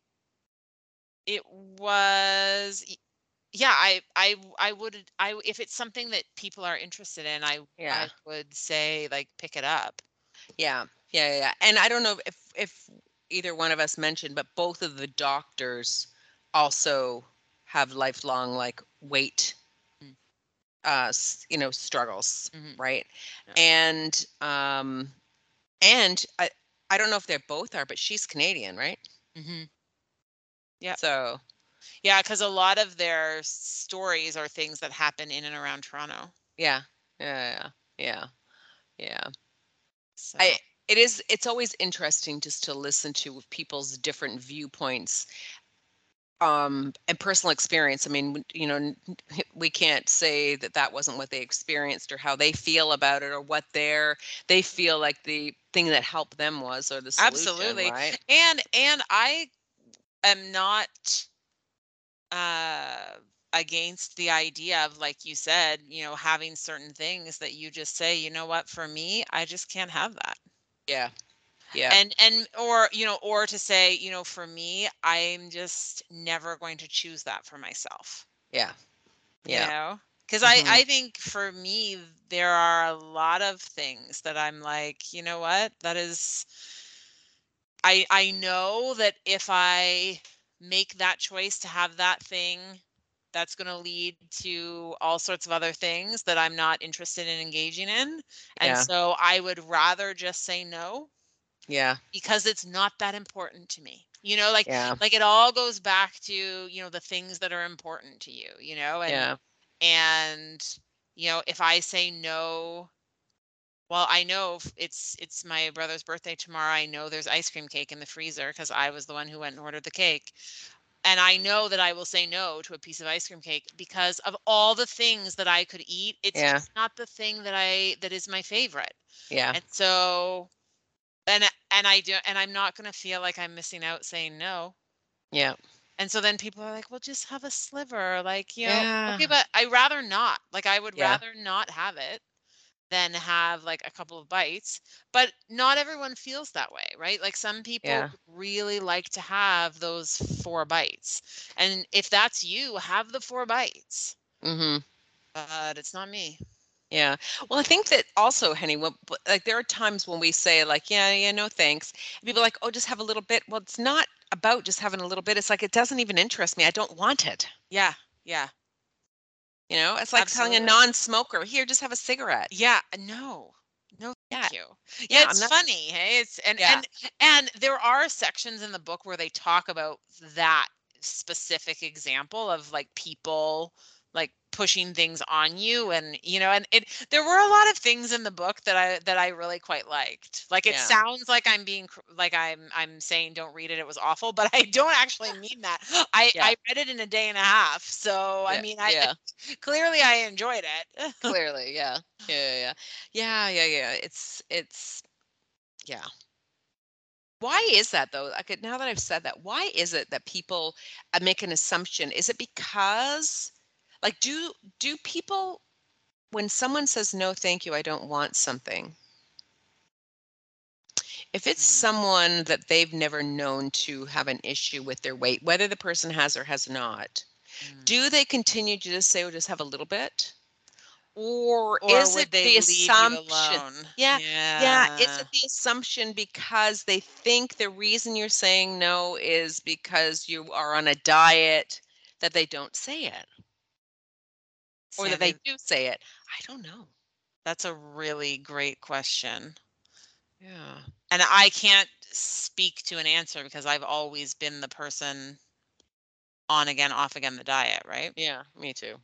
it was yeah, I I I would I if it's something that people are interested in, I, yeah. I would say like pick it up. Yeah. Yeah, yeah. And I don't know if if either one of us mentioned, but both of the doctors also have lifelong like weight mm. uh you know struggles, mm-hmm. right? Yeah. And um and I I don't know if they both are, but she's Canadian, right? Mm-hmm. Yeah. So, yeah, because a lot of their stories are things that happen in and around Toronto. Yeah, yeah, yeah, yeah. So. I it is. It's always interesting just to listen to people's different viewpoints um, and personal experience. I mean, you know, we can't say that that wasn't what they experienced or how they feel about it or what their they feel like the thing that helped them was, or the solution, absolutely right? and and I am not uh against the idea of, like you said, you know, having certain things that you just say, you know what, for me I just can't have that. Yeah, yeah. And and or, you know, or to say, you know, for me I'm just never going to choose that for myself. Yeah, yeah, you know? Because mm-hmm. I, I think for me, there are a lot of things that I'm like, you know what, that is, I I know that if I make that choice to have that thing, that's going to lead to all sorts of other things that I'm not interested in engaging in. And yeah. so I would rather just say no Yeah. Because it's not that important to me. You know, like, yeah. like it all goes back to, you know, the things that are important to you, you know, and, yeah. and, you know, if I say no, well, I know it's, it's my brother's birthday tomorrow. I know there's ice cream cake in the freezer, 'cause I was the one who went and ordered the cake. And I know that I will say no to a piece of ice cream cake because of all the things that I could eat. It's yeah. just not the thing that I, that is my favorite. Yeah. And so, and, and I do, and I'm not going to feel like I'm missing out saying no. Yeah. And so then people are like, well, just have a sliver. Like, you know, yeah. okay, but I rather not, like, I would yeah. rather not have it than have like a couple of bites, but not everyone feels that way. Right. Like some people yeah. really like to have those four bites. And if that's you, have the four bites, mm-hmm. but it's not me. Yeah. Well, I think that also, Henny, when, like there are times when we say like, yeah, yeah, no, thanks. And people are like, oh, just have a little bit. Well, it's not about just having a little bit. It's like, it doesn't even interest me. I don't want it. Yeah. Yeah. You know, it's like Absolutely. telling a non-smoker, here, just have a cigarette. Yeah. No, no, thank yeah. you. Yeah. yeah it's not... funny. Hey, it's, and, yeah. and, and there are sections in the book where they talk about that specific example of like people like pushing things on you, and you know, and it there were a lot of things in the book that I that I really quite liked. Like it yeah. sounds like I'm being like I'm I'm saying don't read it, it was awful, but I don't actually mean that. I yeah. I read it in a day and a half, so yeah. I mean I yeah. clearly I enjoyed it. Clearly, yeah. yeah, yeah, yeah, yeah, yeah. It's it's yeah. Why is that though? I could now that I've said that, why is it that people make an assumption? Is it because Like, do do people, when someone says, no, thank you, I don't want something, if it's someone that they've never known to have an issue with their weight, whether the person has or has not, mm. do they continue to just say, oh, just have a little bit? Or, or is it the assumption? Yeah, yeah. Yeah. Is it the assumption because they think the reason you're saying no is because you are on a diet that they don't say it? Or that they do say it. I don't know. That's a really great question. Yeah. And I can't speak to an answer because I've always been the person on again, off again, the diet, right? Yeah, me too.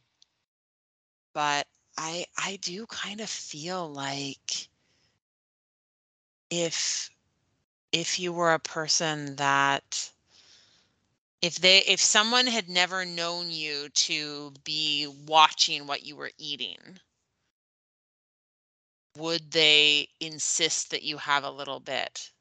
But I, I do kind of feel like if, if you were a person that If they, if someone had never known you to be watching what you were eating, would they insist that you have a little bit?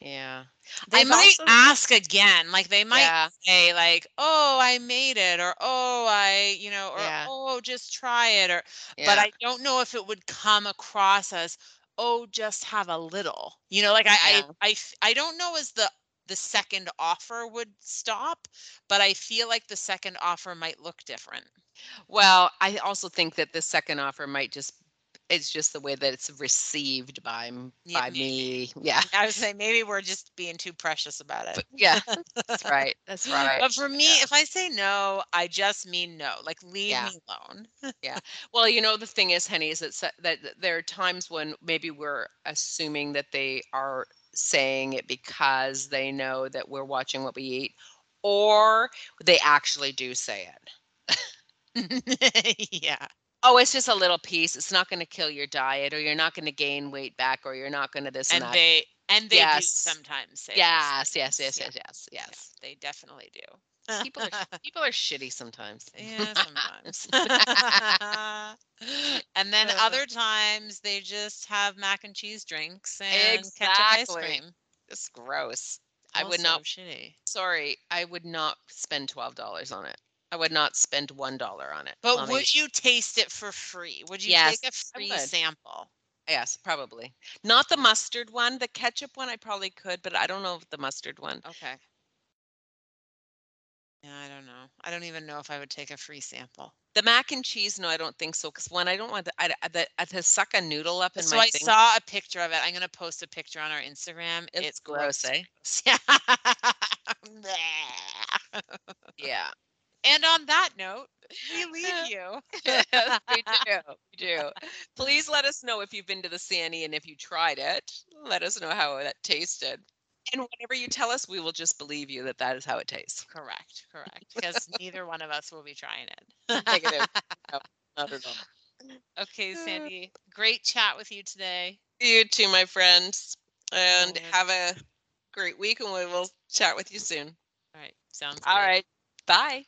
Yeah. They I might also, ask again, like they might yeah. say like, oh, I made it, or, oh, I, you know, or, yeah. oh, just try it. Or, yeah. but I don't know if it would come across as, oh, just have a little, you know, like I, yeah. I, I, I don't know as the the second offer would stop, but I feel like the second offer might look different. Well, I also think that the second offer might just, it's just the way that it's received by, by yeah, me. Yeah. I would say maybe we're just being too precious about it. But yeah, that's right. That's right. But for me, yeah. if I say no, I just mean no, like leave yeah. me alone. yeah. Well, you know, the thing is, Henny, is that, that there are times when maybe we're assuming that they are saying it because they know that we're watching what we eat, or they actually do say it. yeah. Oh, it's just a little piece. It's not going to kill your diet, or you're not going to gain weight back, or you're not going to this and, and that. They, and they yes. do sometimes say yes, yes, yes, yes, yes, yes, yes. yes. They definitely do. People are, people are shitty sometimes. Yeah, sometimes. And then other times they just have mac and cheese drinks and exactly. ketchup ice cream. It's gross. Also I would not. Shitty. Sorry, I would not spend twelve dollars on it. I would not spend one dollar on it. But Mommy. would you taste it for free? Would you yes, take a free sample? Yes, probably. Not the mustard one. The ketchup one I probably could, but I don't know if the mustard one. Okay. Yeah, I don't know. I don't even know if I would take a free sample. The mac and cheese, no, I don't think so. Because one, I don't want to, I, I, to suck a noodle up in so my So I thing. saw a picture of it. I'm going to post a picture on our Instagram. It's, it's gross, gross, eh? Yeah. yeah. And on that note, we leave you. Yes, we do. We do. Please let us know if you've been to the C N E and if you tried it. Let us know how that tasted. And whenever you tell us, we will just believe you that that is how it tastes. Correct. Correct. Because neither one of us will be trying it. Negative. No, not at all. Okay, Sandy. Great chat with you today. You too, my friends. And oh, have a great week, and we will chat with you soon. All right. Sounds good. All right. Bye.